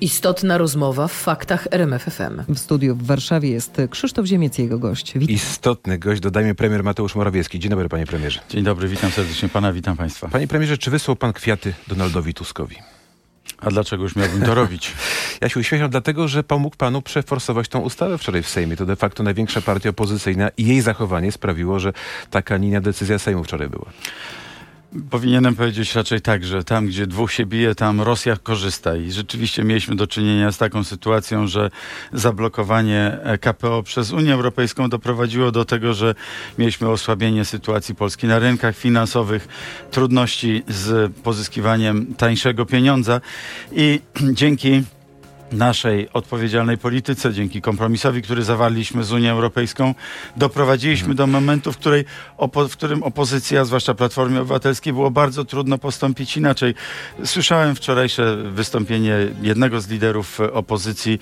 Istotna rozmowa w faktach RMF FM. W studiu w Warszawie jest Krzysztof Ziemiec, jego gość. Witam. Istotny gość, dodajmy, premier Mateusz Morawiecki. Dzień dobry, panie premierze. Dzień dobry, witam serdecznie pana, witam państwa. Panie premierze, czy wysłał pan kwiaty Donaldowi Tuskowi? A dlaczego już miałbym to robić? Ja się uśmiecham dlatego, że pomógł panu przeforsować tą ustawę wczoraj w Sejmie. To de facto największa partia opozycyjna i jej zachowanie sprawiło, że taka, a nie inna decyzja Sejmu wczoraj była. Powinienem powiedzieć raczej tak, że tam, gdzie dwóch się bije, tam Rosja korzysta. I rzeczywiście mieliśmy do czynienia z taką sytuacją, że zablokowanie KPO przez Unię Europejską doprowadziło do tego, że mieliśmy osłabienie sytuacji Polski na rynkach finansowych, trudności z pozyskiwaniem tańszego pieniądza i dzięki naszej odpowiedzialnej polityce, dzięki kompromisowi, który zawarliśmy z Unią Europejską, doprowadziliśmy do momentu, w którym opozycja, zwłaszcza Platformie Obywatelskiej, było bardzo trudno postąpić inaczej. Słyszałem wczorajsze wystąpienie jednego z liderów opozycji.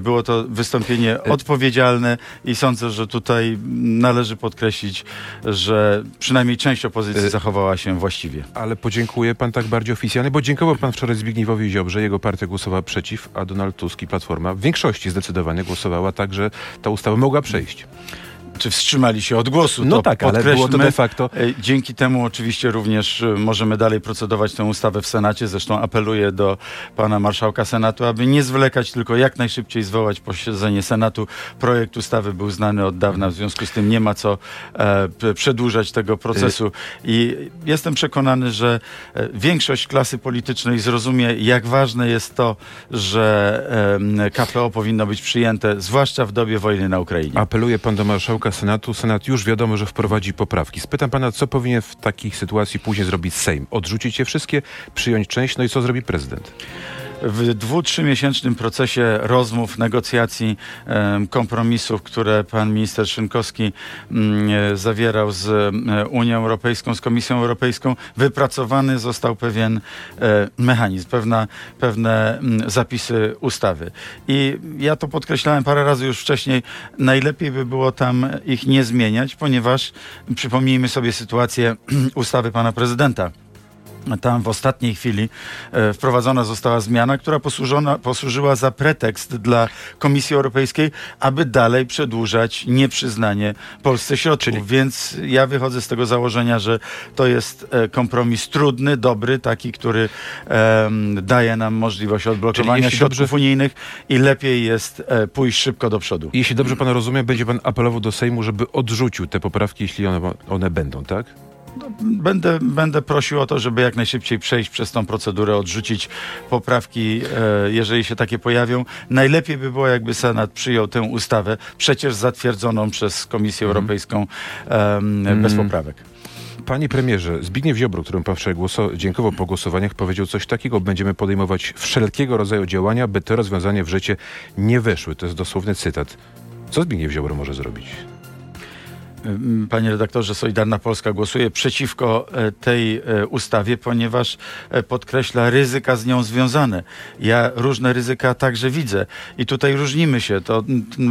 Było to wystąpienie odpowiedzialne i sądzę, że tutaj należy podkreślić, że przynajmniej część opozycji zachowała się właściwie. Ale podziękuję pan tak bardziej oficjalnie, bo dziękował pan wczoraj Zbigniewowi Ziobrze. Jego partia głosowała przeciw, a Donald Tusk i Platforma w większości zdecydowanie głosowała tak, że ta ustawa mogła przejść. Czy wstrzymali się od głosu? No to tak, ale było to de facto. Dzięki temu oczywiście również możemy dalej procedować tę ustawę w Senacie. Zresztą apeluję do pana marszałka Senatu, aby nie zwlekać, tylko jak najszybciej zwołać posiedzenie Senatu. Projekt ustawy był znany od dawna, w związku z tym nie ma co przedłużać tego procesu. I jestem przekonany, że większość klasy politycznej zrozumie, jak ważne jest to, że KPO powinno być przyjęte, zwłaszcza w dobie wojny na Ukrainie. Apeluje pan do marszałka Senatu. Senat już wiadomo, że wprowadzi poprawki. Spytam pana, co powinien w takich sytuacji później zrobić Sejm? Odrzucić je wszystkie, przyjąć część, no i co zrobi prezydent? W 2-3-miesięcznym procesie rozmów, negocjacji, kompromisów, które pan minister Szynkowski zawierał z Unią Europejską, z Komisją Europejską, wypracowany został pewien mechanizm, pewne zapisy ustawy. I ja to podkreślałem parę razy już wcześniej, najlepiej by było tam ich nie zmieniać, ponieważ przypomnijmy sobie sytuację ustawy pana prezydenta. Tam w ostatniej chwili wprowadzona została zmiana, która posłużyła za pretekst dla Komisji Europejskiej, aby dalej przedłużać nieprzyznanie Polsce środków. Czyli... Więc ja wychodzę z tego założenia, że to jest kompromis trudny, dobry, taki, który daje nam możliwość odblokowania środków unijnych i lepiej jest pójść szybko do przodu. Jeśli dobrze pan rozumie, będzie pan apelował do Sejmu, żeby odrzucił te poprawki, jeśli one będą, tak? Będę prosił o to, żeby jak najszybciej przejść przez tą procedurę, odrzucić poprawki, jeżeli się takie pojawią. Najlepiej by było, jakby Senat przyjął tę ustawę, przecież zatwierdzoną przez Komisję Europejską bez poprawek. Panie premierze, Zbigniew Ziobro, którym pan wczoraj dziękował po głosowaniach, powiedział coś takiego: będziemy podejmować wszelkiego rodzaju działania, by te rozwiązania w życie nie weszły. To jest dosłowny cytat. Co Zbigniew Ziobro może zrobić? Panie redaktorze, Solidarna Polska głosuje przeciwko tej ustawie, ponieważ podkreśla ryzyka z nią związane. Ja różne ryzyka także widzę i tutaj różnimy się. To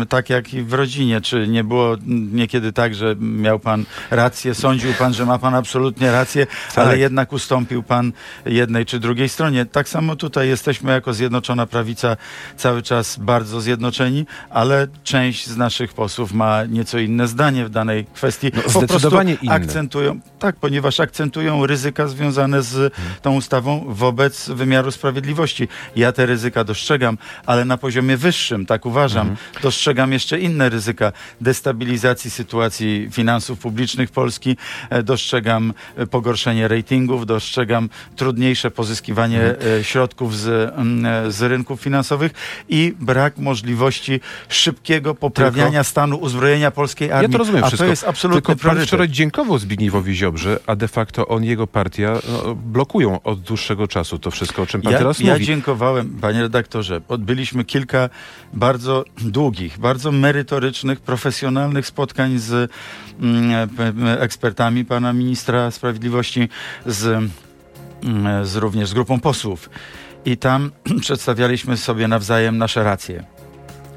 tak jak i w rodzinie. Czy nie było niekiedy tak, że miał pan rację, sądził pan, że ma pan absolutnie rację, ale jednak ustąpił pan jednej czy drugiej stronie. Tak samo tutaj jesteśmy jako Zjednoczona Prawica cały czas bardzo zjednoczeni, ale część z naszych posłów ma nieco inne zdanie w danej kwestii, no, po prostu akcentują, tak, ponieważ akcentują ryzyka związane z tą ustawą wobec wymiaru sprawiedliwości. Ja te ryzyka dostrzegam, ale na poziomie wyższym, tak uważam, dostrzegam jeszcze inne ryzyka destabilizacji sytuacji finansów publicznych Polski, dostrzegam pogorszenie ratingów, dostrzegam trudniejsze pozyskiwanie środków z rynków finansowych i brak możliwości szybkiego poprawiania stanu uzbrojenia polskiej armii. Ja to rozumiem. To jest absolutny priorytet. Pan wczoraj dziękował Zbigniewowi Ziobrze, a de facto on i jego partia blokują od dłuższego czasu to wszystko, o czym pan teraz mówi. Ja dziękowałem, panie redaktorze. Odbyliśmy kilka bardzo długich, bardzo merytorycznych, profesjonalnych spotkań z ekspertami pana ministra sprawiedliwości, również z grupą posłów. I tam przedstawialiśmy sobie nawzajem nasze racje.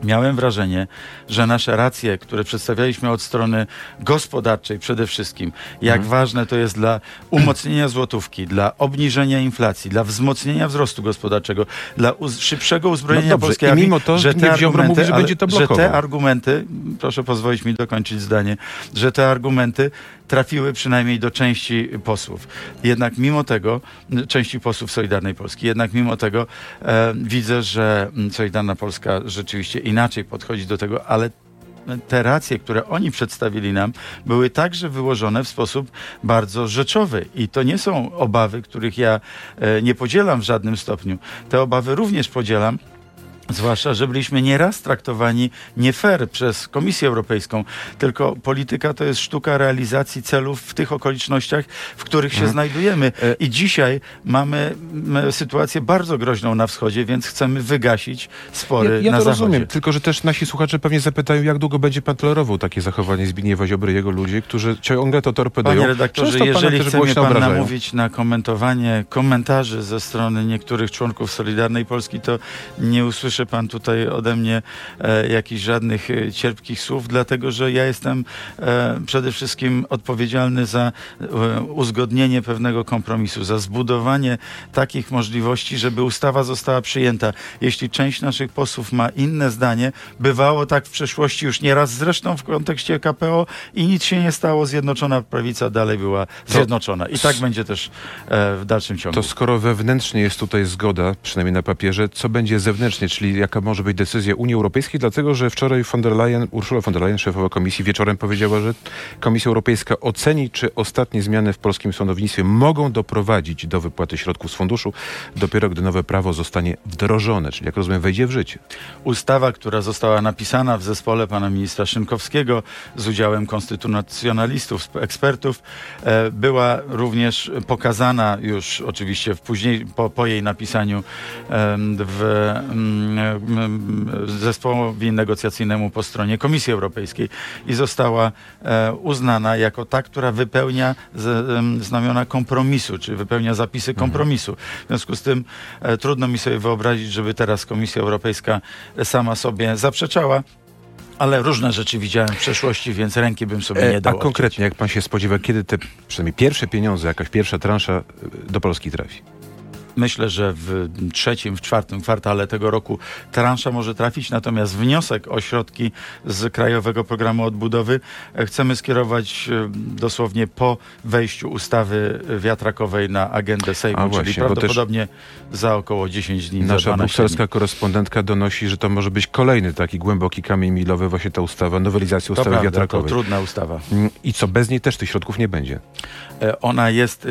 miałem wrażenie, że nasze racje, które przedstawialiśmy od strony gospodarczej przede wszystkim, jak ważne to jest dla umocnienia złotówki, dla obniżenia inflacji, dla wzmocnienia wzrostu gospodarczego, dla szybszego uzbrojenia polskiej armii, mimo to, że te Ziobro mówi, że będzie to blokował. Że te argumenty, proszę pozwolić mi dokończyć zdanie, że te argumenty trafiły przynajmniej do części posłów. Jednak mimo tego, części posłów Solidarnej Polski, jednak mimo tego widzę, że Solidarna Polska rzeczywiście inaczej podchodzi do tego, ale te racje, które oni przedstawili nam, były także wyłożone w sposób bardzo rzeczowy. I to nie są obawy, których ja nie podzielam w żadnym stopniu. Te obawy również podzielam, zwłaszcza, że byliśmy nieraz traktowani nie fair przez Komisję Europejską, tylko polityka to jest sztuka realizacji celów w tych okolicznościach, w których się znajdujemy. I dzisiaj mamy sytuację bardzo groźną na wschodzie, więc chcemy wygasić spory na zachodzie. Ja to rozumiem, tylko że też nasi słuchacze pewnie zapytają, jak długo będzie pan tolerował takie zachowanie Zbigniewa Ziobry i jego ludzi, którzy ciągle to torpedują. Panie redaktorze, jeżeli chce mnie pan namówić na komentowanie komentarzy ze strony niektórych członków Solidarnej Polski, to nie usłyszę pan tutaj ode mnie jakichś żadnych cierpkich słów, dlatego że ja jestem przede wszystkim odpowiedzialny za uzgodnienie pewnego kompromisu, za zbudowanie takich możliwości, żeby ustawa została przyjęta. Jeśli część naszych posłów ma inne zdanie, bywało tak w przeszłości już nieraz zresztą w kontekście KPO i nic się nie stało, Zjednoczona Prawica dalej była zjednoczona. I tak będzie też w dalszym ciągu. To skoro wewnętrznie jest tutaj zgoda, przynajmniej na papierze, co będzie zewnętrznie, czyli jaka może być decyzja Unii Europejskiej, dlatego że wczoraj Urszula von der Leyen, szefowa komisji, wieczorem powiedziała, że Komisja Europejska oceni, czy ostatnie zmiany w polskim sądownictwie mogą doprowadzić do wypłaty środków z funduszu, dopiero gdy nowe prawo zostanie wdrożone, czyli jak rozumiem wejdzie w życie. Ustawa, która została napisana w zespole pana ministra Szynkowskiego z udziałem konstytucjonalistów, ekspertów, była również pokazana już oczywiście później po jej napisaniu zespołowi negocjacyjnemu po stronie Komisji Europejskiej i została uznana jako ta, która wypełnia znamiona kompromisu, czy wypełnia zapisy kompromisu. W związku z tym trudno mi sobie wyobrazić, żeby teraz Komisja Europejska sama sobie zaprzeczała. Ale różne rzeczy widziałem w przeszłości, więc ręki bym sobie nie dał. A konkretnie, jak pan się spodziewa, kiedy te przynajmniej pierwsze pieniądze, jakaś pierwsza transza do Polski trafi? Myślę, że w trzecim, w czwartym kwartale tego roku transza może trafić, natomiast wniosek o środki z Krajowego Programu Odbudowy chcemy skierować dosłownie po wejściu ustawy wiatrakowej na agendę Sejmu, czyli prawdopodobnie za około 10 dni. Nasza brukselska korespondentka donosi, że to może być kolejny taki głęboki kamień milowy, właśnie ta ustawa, nowelizacja ustawy wiatrakowej. To trudna ustawa. I co, bez niej też tych środków nie będzie? Ona jest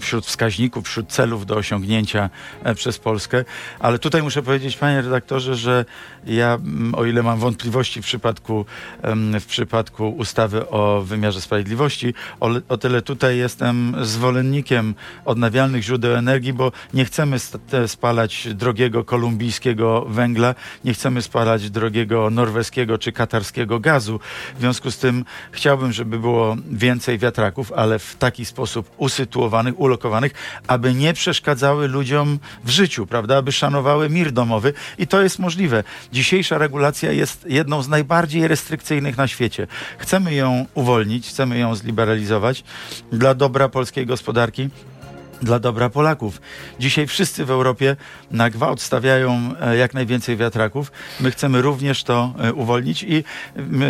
wśród wskaźników, wśród celów do osiągnięcia przez Polskę, ale tutaj muszę powiedzieć, panie redaktorze, że ja, o ile mam wątpliwości w przypadku ustawy o wymiarze sprawiedliwości, o tyle tutaj jestem zwolennikiem odnawialnych źródeł energii, bo nie chcemy spalać drogiego kolumbijskiego węgla, nie chcemy spalać drogiego norweskiego czy katarskiego gazu. W związku z tym chciałbym, żeby było więcej wiatraków, ale w taki sposób usytuowanych, ulokowanych, aby nie przeszkadzały ludziom w życiu, prawda, aby szanowały mir domowy i to jest możliwe. Dzisiejsza regulacja jest jedną z najbardziej restrykcyjnych na świecie. Chcemy ją uwolnić, chcemy ją zliberalizować dla dobra polskiej gospodarki, dla dobra Polaków. Dzisiaj wszyscy w Europie na gwałt stawiają jak najwięcej wiatraków. My chcemy również to uwolnić i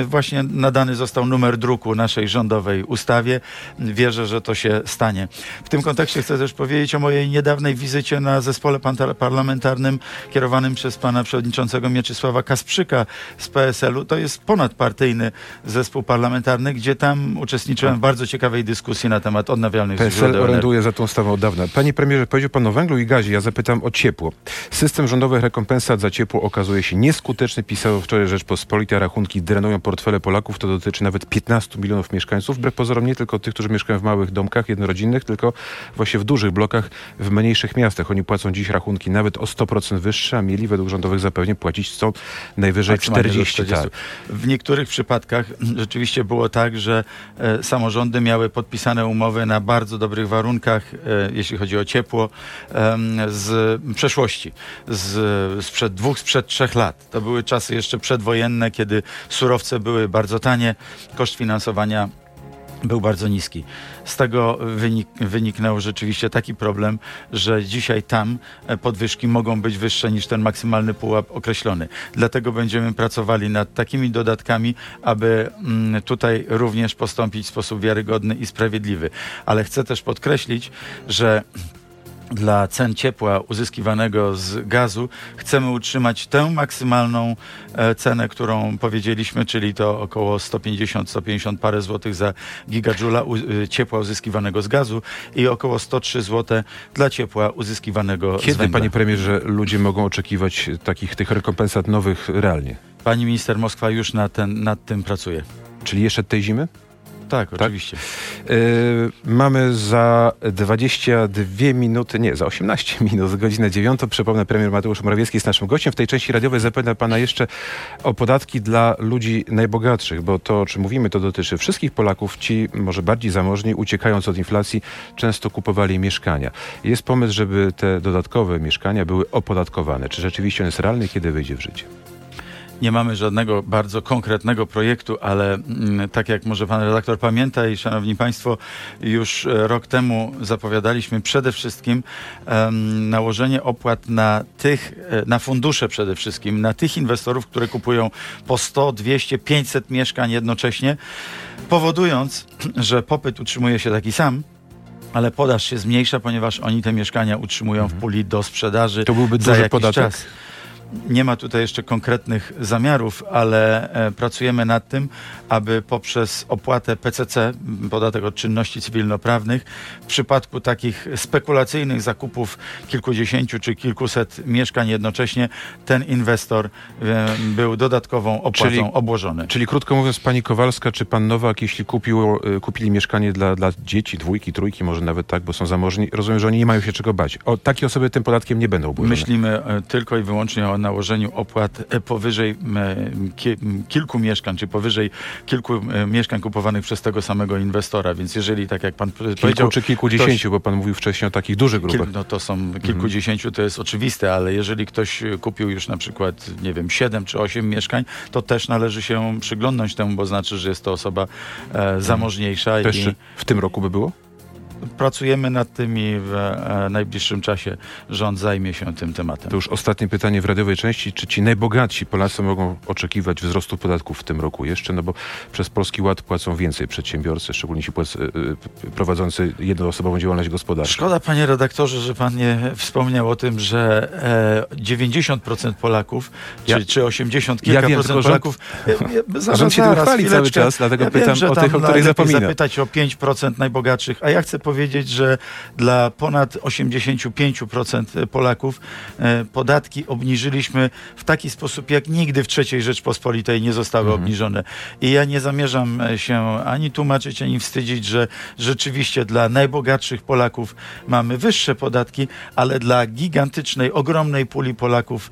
właśnie nadany został numer druku naszej rządowej ustawie. Wierzę, że to się stanie. W tym kontekście chcę też powiedzieć o mojej niedawnej wizycie na zespole parlamentarnym kierowanym przez pana przewodniczącego Mieczysława Kasprzyka z PSL-u. To jest ponadpartyjny zespół parlamentarny, gdzie tam uczestniczyłem w bardzo ciekawej dyskusji na temat odnawialnych źródeł energii. PSL oręduje za tą ustawą od dawna. Panie premierze, powiedział pan o węglu i gazie, ja zapytam o ciepło. System rządowych rekompensat za ciepło okazuje się nieskuteczny, pisało wczoraj Rzeczpospolita, rachunki drenują portfele Polaków, to dotyczy nawet 15 milionów mieszkańców, wbrew pozorom nie tylko tych, którzy mieszkają w małych domkach jednorodzinnych, tylko właśnie w dużych blokach, w mniejszych miastach. Oni płacą dziś rachunki nawet o 100% wyższe, a mieli według rządowych zapewnie płacić co najwyżej 40%. Tak. W niektórych przypadkach rzeczywiście było tak, że samorządy miały podpisane umowy na bardzo dobrych warunkach jeśli chodzi o ciepło, z przeszłości, sprzed 2, sprzed 3 lat. To były czasy jeszcze przedwojenne, kiedy surowce były bardzo tanie, koszt finansowania był bardzo niski. Z tego wyniknął rzeczywiście taki problem, że dzisiaj tam podwyżki mogą być wyższe niż ten maksymalny pułap określony. Dlatego będziemy pracowali nad takimi dodatkami, aby tutaj również postąpić w sposób wiarygodny i sprawiedliwy. Ale chcę też podkreślić, że dla cen ciepła uzyskiwanego z gazu chcemy utrzymać tę maksymalną cenę, którą powiedzieliśmy, czyli to około 150 parę złotych za gigadżula ciepła uzyskiwanego z gazu i około 103 zł dla ciepła uzyskiwanego z węgla. Kiedy, panie premierze, ludzie mogą oczekiwać tych rekompensat nowych realnie? Pani minister, Moskwa już nad tym pracuje. Czyli jeszcze tej zimy? Tak, oczywiście. Mamy za 18 minut, godzinę 9. Przypomnę, premier Mateusz Morawiecki jest naszym gościem. W tej części radiowej zapytam pana jeszcze o podatki dla ludzi najbogatszych, bo to, o czym mówimy, to dotyczy wszystkich Polaków. Ci może bardziej zamożni, uciekając od inflacji, często kupowali mieszkania. Jest pomysł, żeby te dodatkowe mieszkania były opodatkowane. Czy rzeczywiście on jest realny, kiedy wejdzie w życie? Nie mamy żadnego bardzo konkretnego projektu, ale tak jak może pan redaktor pamięta i szanowni państwo, już rok temu zapowiadaliśmy przede wszystkim nałożenie opłat na fundusze przede wszystkim, na tych inwestorów, które kupują po 100, 200, 500 mieszkań jednocześnie, powodując, że popyt utrzymuje się taki sam, ale podaż się zmniejsza, ponieważ oni te mieszkania utrzymują w puli do sprzedaży. To byłby duży podatek. Czas. Nie ma tutaj jeszcze konkretnych zamiarów, ale pracujemy nad tym, aby poprzez opłatę PCC, podatek od czynności cywilnoprawnych, w przypadku takich spekulacyjnych zakupów kilkudziesięciu czy kilkuset mieszkań jednocześnie, ten inwestor był dodatkową opłatą obłożony. Czyli krótko mówiąc, pani Kowalska czy pan Nowak, jeśli kupili mieszkanie dla dzieci, dwójki, trójki, może nawet tak, bo są zamożni, rozumiem, że oni nie mają się czego bać. Takie osoby tym podatkiem nie będą obłożone. Myślimy tylko i wyłącznie o nałożeniu opłat powyżej kilku mieszkań, czy powyżej kilku mieszkań kupowanych przez tego samego inwestora. Więc jeżeli, tak jak pan powiedział... Czy kilkudziesięciu, bo pan mówił wcześniej o takich dużych grupach. No to są kilkudziesięciu, to jest oczywiste, ale jeżeli ktoś kupił już na przykład, 7 czy 8 mieszkań, to też należy się przyglądnąć temu, bo znaczy, że jest to osoba zamożniejsza. Też w tym roku by było? Pracujemy nad tym i w najbliższym czasie rząd zajmie się tym tematem. To już ostatnie pytanie w radiowej części. Czy ci najbogatsi Polacy mogą oczekiwać wzrostu podatków w tym roku jeszcze? No bo przez Polski Ład płacą więcej przedsiębiorcy, szczególnie ci prowadzący jednoosobową działalność gospodarczą. Szkoda, panie redaktorze, że pan nie wspomniał o tym, że 90% Polaków, czy 80 kilka procent Polaków... Rząd się tym chwali cały czas, dlatego pytam o tych, o których zapomina. Zapytać o 5% najbogatszych, a ja chcę powiedzieć, że dla ponad 85% Polaków podatki obniżyliśmy w taki sposób, jak nigdy w III Rzeczpospolitej nie zostały obniżone. I ja nie zamierzam się ani tłumaczyć, ani wstydzić, że rzeczywiście dla najbogatszych Polaków mamy wyższe podatki, ale dla gigantycznej, ogromnej puli Polaków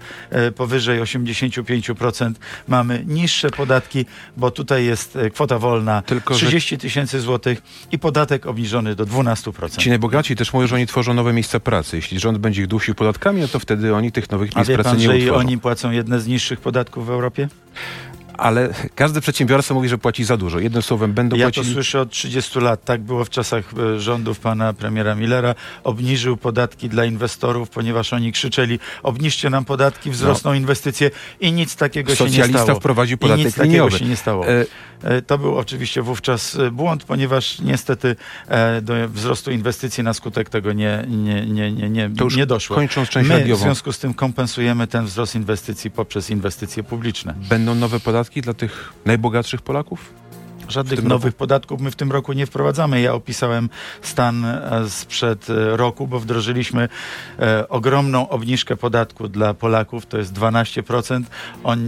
powyżej 85% mamy niższe podatki, bo tutaj jest kwota wolna 30 000 złotych i podatek obniżony do 12%. Ci najbogaci też mówią, że oni tworzą nowe miejsca pracy. Jeśli rząd będzie ich dusił podatkami, no to wtedy oni tych nowych miejsc pracy nie utworzą. A wie pan, że oni płacą jedne z niższych podatków w Europie? Ale każdy przedsiębiorca mówi, że płaci za dużo. Jednym słowem, będą płacili... Ja to słyszę od 30 lat. Tak było w czasach rządów pana premiera Millera. Obniżył podatki dla inwestorów, ponieważ oni krzyczeli, obniżcie nam podatki, wzrosną inwestycje i nic takiego się nie stało. Socjalista wprowadził podatek liniowy. I nic takiego się nie stało. To był oczywiście wówczas błąd, ponieważ niestety do wzrostu inwestycji na skutek tego nie doszło. Kończąc część radiową. W związku z tym kompensujemy ten wzrost inwestycji poprzez inwestycje publiczne. Będą nowe podatki dla tych najbogatszych Polaków? Żadnych nowych podatków my w tym roku nie wprowadzamy. Ja opisałem stan sprzed roku, bo wdrożyliśmy ogromną obniżkę podatku dla Polaków, to jest 12%.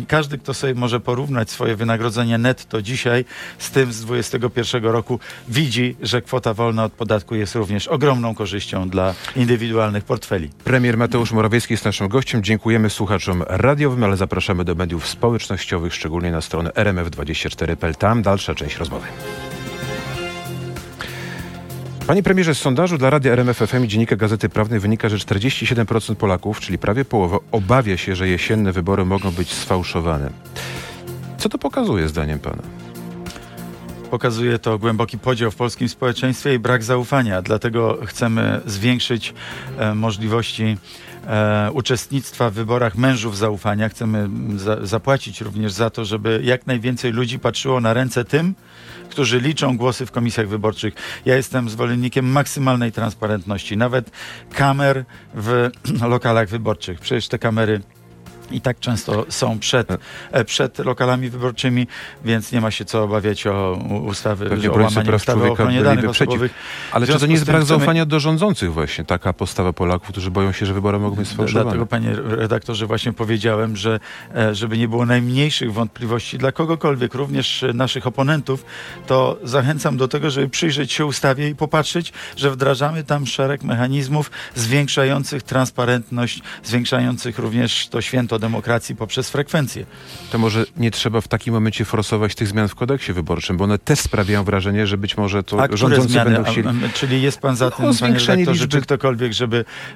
Każdy, kto sobie może porównać swoje wynagrodzenie netto dzisiaj z tym z 2021 roku, widzi, że kwota wolna od podatku jest również ogromną korzyścią dla indywidualnych portfeli. Premier Mateusz Morawiecki jest naszym gościem. Dziękujemy słuchaczom radiowym, ale zapraszamy do mediów społecznościowych, szczególnie na stronę rmf24.pl. Tam dalsza część rozmowy. Panie premierze, z sondażu dla radia RMF FM i Dziennika Gazety Prawnej wynika, że 47% Polaków, czyli prawie połowa, obawia się, że jesienne wybory mogą być sfałszowane. Co to pokazuje zdaniem pana? Pokazuje to głęboki podział w polskim społeczeństwie i brak zaufania. Dlatego chcemy zwiększyć możliwości uczestnictwa w wyborach mężów zaufania. Chcemy zapłacić również za to, żeby jak najwięcej ludzi patrzyło na ręce tym, którzy liczą głosy w komisjach wyborczych. Ja jestem zwolennikiem maksymalnej transparentności, nawet kamer w lokalach wyborczych. Przecież te kamery i tak często są przed lokalami wyborczymi, więc nie ma się co obawiać o ustawy, pewnie o łamanie ustawy o ochronie danych osobowych. Ale czy to nie jest brak zaufania do rządzących właśnie? Taka postawa Polaków, którzy boją się, że wybory mogą być sfałszowane. Dlatego, panie redaktorze, właśnie powiedziałem, że żeby nie było najmniejszych wątpliwości dla kogokolwiek, również naszych oponentów, to zachęcam do tego, żeby przyjrzeć się ustawie i popatrzeć, że wdrażamy tam szereg mechanizmów zwiększających transparentność, zwiększających również to święto demokracji poprzez frekwencję. To może nie trzeba w takim momencie forsować tych zmian w kodeksie wyborczym, bo one też sprawiają wrażenie, że być może to rządzący zmiany będą chcieli... Czyli jest pan za tym, panie redaktorze, liczby... czy ktokolwiek,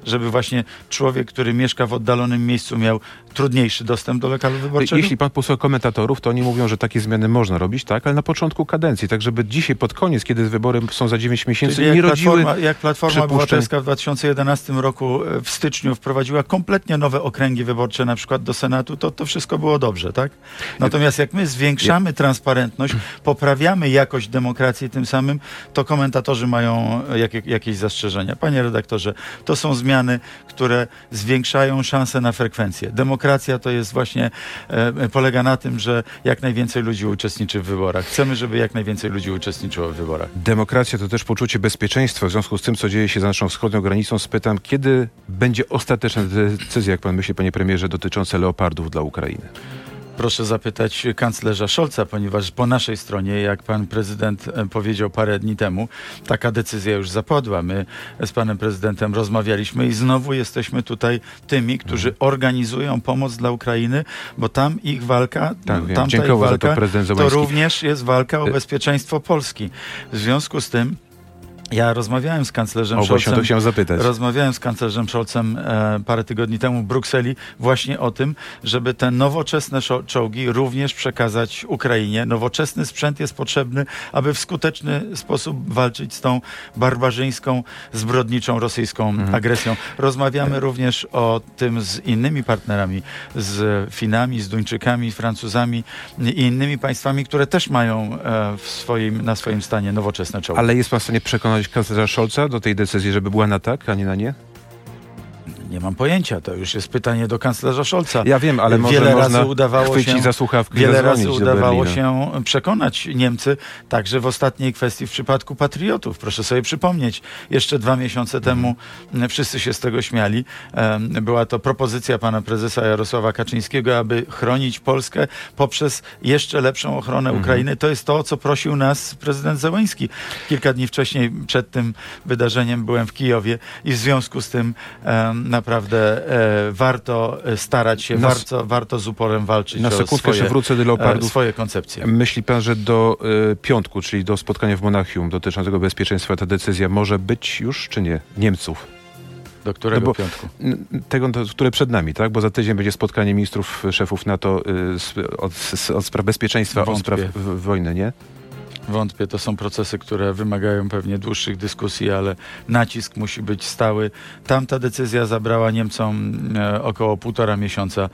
żeby właśnie człowiek, który mieszka w oddalonym miejscu, miał trudniejszy dostęp do lokalu wyborczego? Jeśli pan posłucha komentatorów, to oni mówią, że takie zmiany można robić, tak, ale na początku kadencji, tak żeby dzisiaj pod koniec, kiedy wybory są za 9 miesięcy, czyli nie rodziły... Jak Platforma Obywatelska w 2011 roku w styczniu wprowadziła kompletnie nowe okręgi wyborcze, na przykład do Senatu, to wszystko było dobrze, tak? Natomiast jak my zwiększamy transparentność, poprawiamy jakość demokracji tym samym, to komentatorzy mają jakieś zastrzeżenia. Panie redaktorze, to są zmiany, które zwiększają szanse na frekwencję. Demokracja to jest właśnie, polega na tym, że jak najwięcej ludzi uczestniczy w wyborach. Chcemy, żeby jak najwięcej ludzi uczestniczyło w wyborach. Demokracja to też poczucie bezpieczeństwa. W związku z tym, co dzieje się za naszą wschodnią granicą, spytam, kiedy będzie ostateczna decyzja, jak pan myśli, panie premierze, dotyczące leopardów dla Ukrainy? Proszę zapytać kanclerza Scholza, ponieważ po naszej stronie, jak pan prezydent powiedział parę dni temu, taka decyzja już zapadła. My z panem prezydentem rozmawialiśmy i znowu jesteśmy tutaj tymi, którzy organizują pomoc dla Ukrainy, bo tam ich walka, to również jest walka o bezpieczeństwo Polski. W związku z tym ja rozmawiałem z kanclerzem Scholzem. Rozmawiałem z kanclerzem Scholzem parę tygodni temu w Brukseli właśnie o tym, żeby te nowoczesne czołgi również przekazać Ukrainie. Nowoczesny sprzęt jest potrzebny, aby w skuteczny sposób walczyć z tą barbarzyńską, zbrodniczą rosyjską agresją. Rozmawiamy również o tym z innymi partnerami, z Finami, z Duńczykami, Francuzami i innymi państwami, które też mają na swoim stanie nowoczesne czołgi. Ale jest pan w stanie przekonać kanclerza Scholza do tej decyzji, żeby była na tak, a nie na nie? Nie mam pojęcia, to już jest pytanie do kanclerza Scholza. Ja wiem, ale wiele razy udawało się za słuchawkę, przekonać Niemcy, także w ostatniej kwestii w przypadku Patriotów. Proszę sobie przypomnieć, jeszcze 2 miesiące temu wszyscy się z tego śmiali. Była to propozycja pana prezesa Jarosława Kaczyńskiego, aby chronić Polskę poprzez jeszcze lepszą ochronę Ukrainy. To jest to, o co prosił nas prezydent Zełenski. Kilka dni wcześniej, przed tym wydarzeniem, byłem w Kijowie i w związku z tym naprawdę warto starać się, warto z uporem walczyć na sekundkę się wrócę do leopardów. Swoje koncepcje. Myśli pan, że do piątku, czyli do spotkania w Monachium dotyczącego bezpieczeństwa, ta decyzja może być już, czy nie? Niemców. Do którego piątku? Tego, które przed nami, tak? Bo za tydzień będzie spotkanie ministrów, szefów NATO od spraw bezpieczeństwa, od spraw wojny, nie? Wątpię, to są procesy, które wymagają pewnie dłuższych dyskusji, ale nacisk musi być stały. Tamta decyzja zabrała Niemcom około 1,5 miesiąca.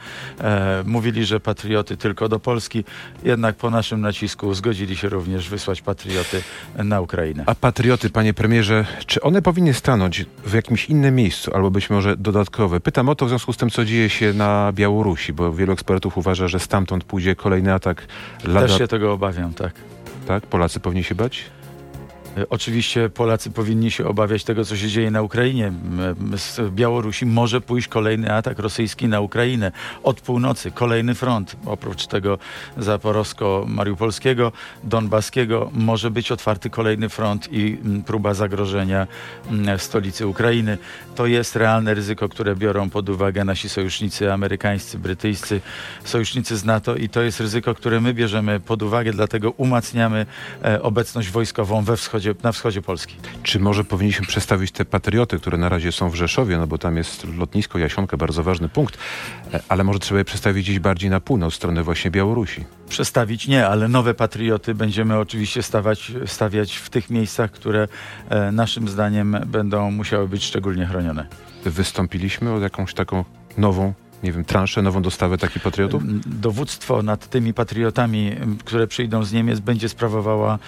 Mówili, że patrioty tylko do Polski, jednak po naszym nacisku zgodzili się również wysłać patrioty na Ukrainę. A patrioty, panie premierze, czy one powinny stanąć w jakimś innym miejscu, albo być może dodatkowe? Pytam o to w związku z tym, co dzieje się na Białorusi, bo wielu ekspertów uważa, że stamtąd pójdzie kolejny atak. Też się tego obawiam, tak. Tak? Polacy powinni się bać? Oczywiście Polacy powinni się obawiać tego, co się dzieje na Ukrainie. Z Białorusi może pójść kolejny atak rosyjski na Ukrainę. Od północy kolejny front. Oprócz tego zaporowsko-mariupolskiego, donbaskiego może być otwarty kolejny front i próba zagrożenia stolicy Ukrainy. To jest realne ryzyko, które biorą pod uwagę nasi sojusznicy amerykańscy, brytyjscy, sojusznicy z NATO i to jest ryzyko, które my bierzemy pod uwagę, dlatego umacniamy obecność wojskową we wschodzie na wschodzie Polski. Czy może powinniśmy przestawić te patrioty, które na razie są w Rzeszowie, no bo tam jest lotnisko Jasionka, bardzo ważny punkt, ale może trzeba je przestawić gdzieś bardziej na północ, w stronę właśnie Białorusi? Przestawić nie, ale nowe patrioty będziemy oczywiście stawiać w tych miejscach, które naszym zdaniem będą musiały być szczególnie chronione. Wystąpiliśmy o jakąś taką nową, nie wiem, transzę, nową dostawę takich patriotów? Dowództwo nad tymi patriotami, które przyjdą z Niemiec, będzie sprawowała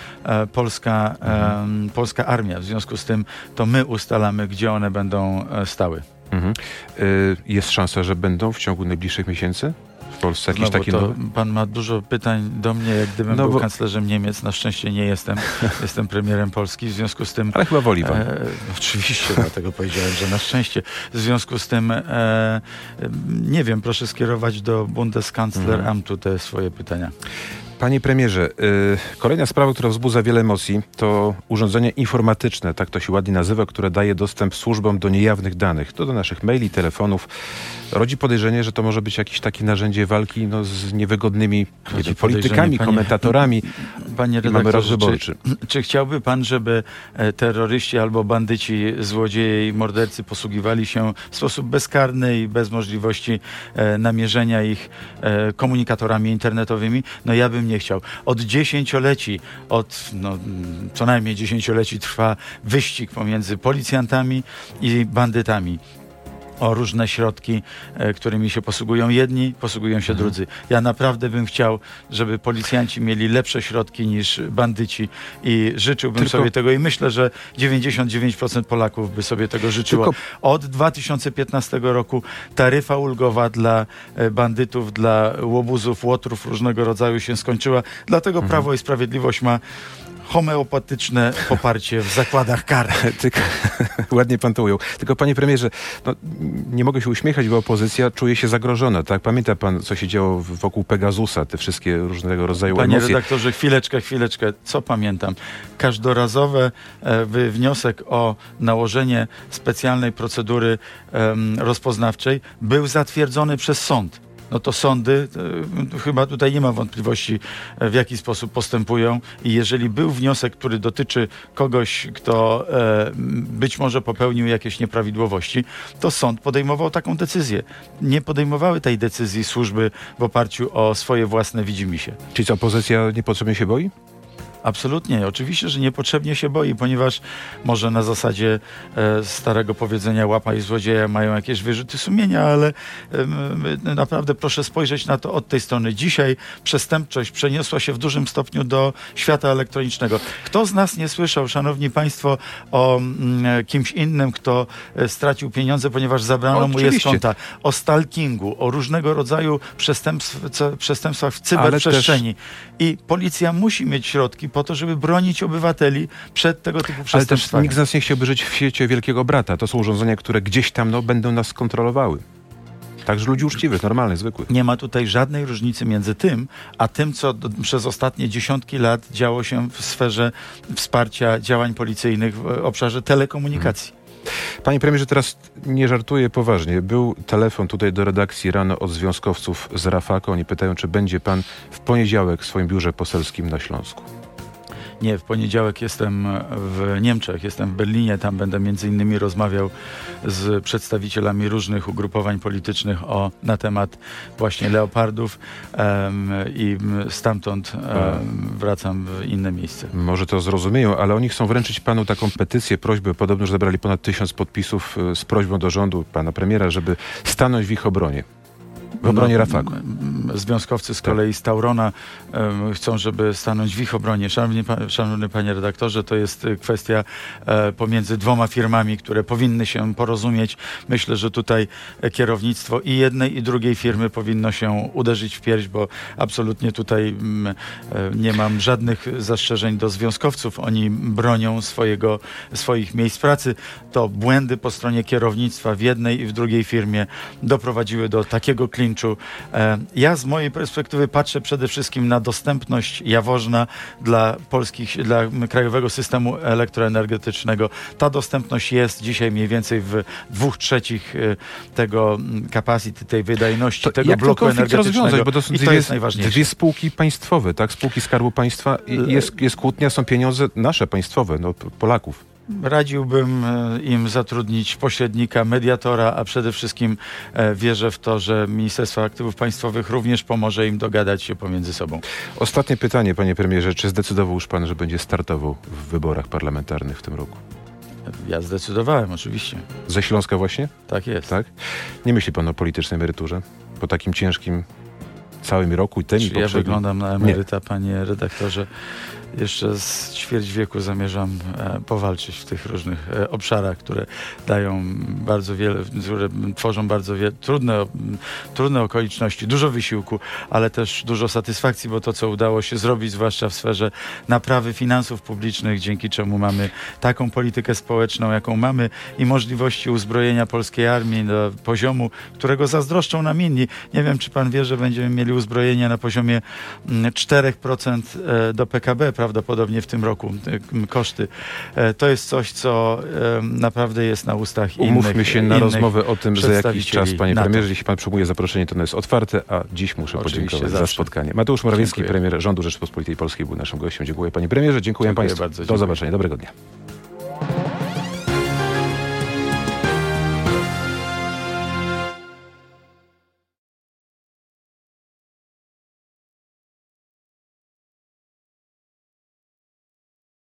polska armia. W związku z tym to my ustalamy, gdzie one będą stały. Mhm. Jest szansa, że będą w ciągu najbliższych miesięcy? W Polsce jakiś taki nowy? Pan ma dużo pytań do mnie, jak gdybym był kanclerzem Niemiec. Na szczęście nie jestem. Jestem premierem Polski, w związku z tym... Ale chyba woli pan. Oczywiście, dlatego powiedziałem, że na szczęście. W związku z tym, nie wiem, proszę skierować do Bundeskanzleramtu te swoje pytania. Panie premierze, kolejna sprawa, która wzbudza wiele emocji, to urządzenie informatyczne, tak to się ładnie nazywa, które daje dostęp służbom do niejawnych danych, do naszych maili, telefonów. Rodzi podejrzenie, że to może być jakieś takie narzędzie walki z niewygodnymi politykami, komentatorami. Panie redaktorze, czy chciałby pan, żeby terroryści albo bandyci, złodzieje i mordercy posługiwali się w sposób bezkarny i bez możliwości namierzenia ich komunikatorami internetowymi? No ja bym nie chciał. Od co najmniej dziesięcioleci trwa wyścig pomiędzy policjantami i bandytami o różne środki, którymi się posługują jedni, posługują się drudzy. Ja naprawdę bym chciał, żeby policjanci mieli lepsze środki niż bandyci i życzyłbym sobie tego i myślę, że 99% Polaków by sobie tego życzyło. Od 2015 roku taryfa ulgowa dla bandytów, dla łobuzów, łotrów różnego rodzaju się skończyła. Dlatego Prawo i Sprawiedliwość ma homeopatyczne poparcie w zakładach karnych. Ładnie pan to ujął. Tylko panie premierze, nie mogę się uśmiechać, bo opozycja czuje się zagrożona. Tak? Pamięta pan, co się działo wokół Pegasusa, te wszystkie różnego rodzaju emocje. Panie redaktorze, chwileczkę. Co pamiętam? Każdorazowy wniosek o nałożenie specjalnej procedury rozpoznawczej był zatwierdzony przez sąd. No to sądy, chyba tutaj nie ma wątpliwości, w jaki sposób postępują i jeżeli był wniosek, który dotyczy kogoś, kto być może popełnił jakieś nieprawidłowości, to sąd podejmował taką decyzję. Nie podejmowały tej decyzji służby w oparciu o swoje własne widzimisię. Czyli co, opozycja niepotrzebnie się boi? Absolutnie. Oczywiście, że niepotrzebnie się boi, ponieważ może na zasadzie starego powiedzenia łapa i złodzieja mają jakieś wyrzuty sumienia, ale naprawdę proszę spojrzeć na to od tej strony. Dzisiaj przestępczość przeniosła się w dużym stopniu do świata elektronicznego. Kto z nas nie słyszał, szanowni państwo, o kimś innym, kto stracił pieniądze, ponieważ zabrano mu je z konta? O stalkingu, o różnego rodzaju przestępstwach w cyberprzestrzeni. I policja musi mieć środki po to, żeby bronić obywateli przed tego typu przestępstwami. Ale też nikt z nas nie chciałby żyć w świecie Wielkiego Brata. To są urządzenia, które gdzieś tam będą nas kontrolowały. Także ludzi uczciwych, normalnych, zwykłych. Nie ma tutaj żadnej różnicy między tym, a tym, co przez ostatnie dziesiątki lat działo się w sferze wsparcia działań policyjnych w obszarze telekomunikacji. Panie premierze, teraz nie żartuję poważnie. Był telefon tutaj do redakcji rano od związkowców z Rafako. Oni pytają, czy będzie pan w poniedziałek w swoim biurze poselskim na Śląsku. Nie, w poniedziałek jestem w Niemczech, jestem w Berlinie, tam będę między innymi rozmawiał z przedstawicielami różnych ugrupowań politycznych na temat właśnie Leopardów i stamtąd wracam w inne miejsce. Może to zrozumieją, ale oni chcą wręczyć panu taką petycję, prośbę, podobno, że zebrali ponad 1000 podpisów z prośbą do rządu, pana premiera, żeby stanąć w ich obronie. W obronie Rafaku. Związkowcy z kolei z Taurona chcą, żeby stanąć w ich obronie. Szanowny panie redaktorze, to jest kwestia pomiędzy dwoma firmami, które powinny się porozumieć. Myślę, że tutaj kierownictwo i jednej, i drugiej firmy powinno się uderzyć w pierś, bo absolutnie tutaj nie mam żadnych zastrzeżeń do związkowców. Oni bronią swoich miejsc pracy. To błędy po stronie kierownictwa w jednej i w drugiej firmie doprowadziły do takiego klinczu. Ja z mojej perspektywy patrzę przede wszystkim na dostępność Jaworzna dla Krajowego Systemu Elektroenergetycznego. Ta dostępność jest dzisiaj mniej więcej w 2/3 tego capacity, tej wydajności, to tego bloku energetycznego. Bo to są dwie spółki państwowe, tak? Spółki Skarbu Państwa i jest kłótnia, są pieniądze nasze państwowe, no, Polaków. Radziłbym im zatrudnić pośrednika, mediatora, a przede wszystkim wierzę w to, że Ministerstwo Aktywów Państwowych również pomoże im dogadać się pomiędzy sobą. Ostatnie pytanie, panie premierze. Czy zdecydował już pan, że będzie startował w wyborach parlamentarnych w tym roku? Ja zdecydowałem, oczywiście. Ze Śląska właśnie? Tak jest. Tak? Nie myśli pan o politycznej emeryturze? Po takim ciężkim całym roku i tym i poprzednim? Ja wyglądam na emeryta, nie, panie redaktorze. Jeszcze z ćwierć wieku zamierzam powalczyć w tych różnych obszarach, które dają bardzo wiele, które tworzą bardzo wiele, trudne okoliczności, dużo wysiłku, ale też dużo satysfakcji, bo to, co udało się zrobić, zwłaszcza w sferze naprawy finansów publicznych, dzięki czemu mamy taką politykę społeczną, jaką mamy i możliwości uzbrojenia polskiej armii do poziomu, którego zazdroszczą nam inni. Nie wiem, czy pan wie, że będziemy mieli uzbrojenie na poziomie 4% do PKB, prawdopodobnie w tym roku koszty. To jest coś, co naprawdę jest na ustach innych. Umówmy się na rozmowę o tym za jakiś czas, panie premierze. Jeśli pan przyjmuje zaproszenie, to ono jest otwarte, a dziś muszę podziękować za spotkanie. Mateusz Morawiecki, premier rządu Rzeczpospolitej Polskiej, był naszym gościem. Dziękuję, panie premierze. Dziękuję państwu. Bardzo, dziękuję. Do zobaczenia. Dobrego dnia.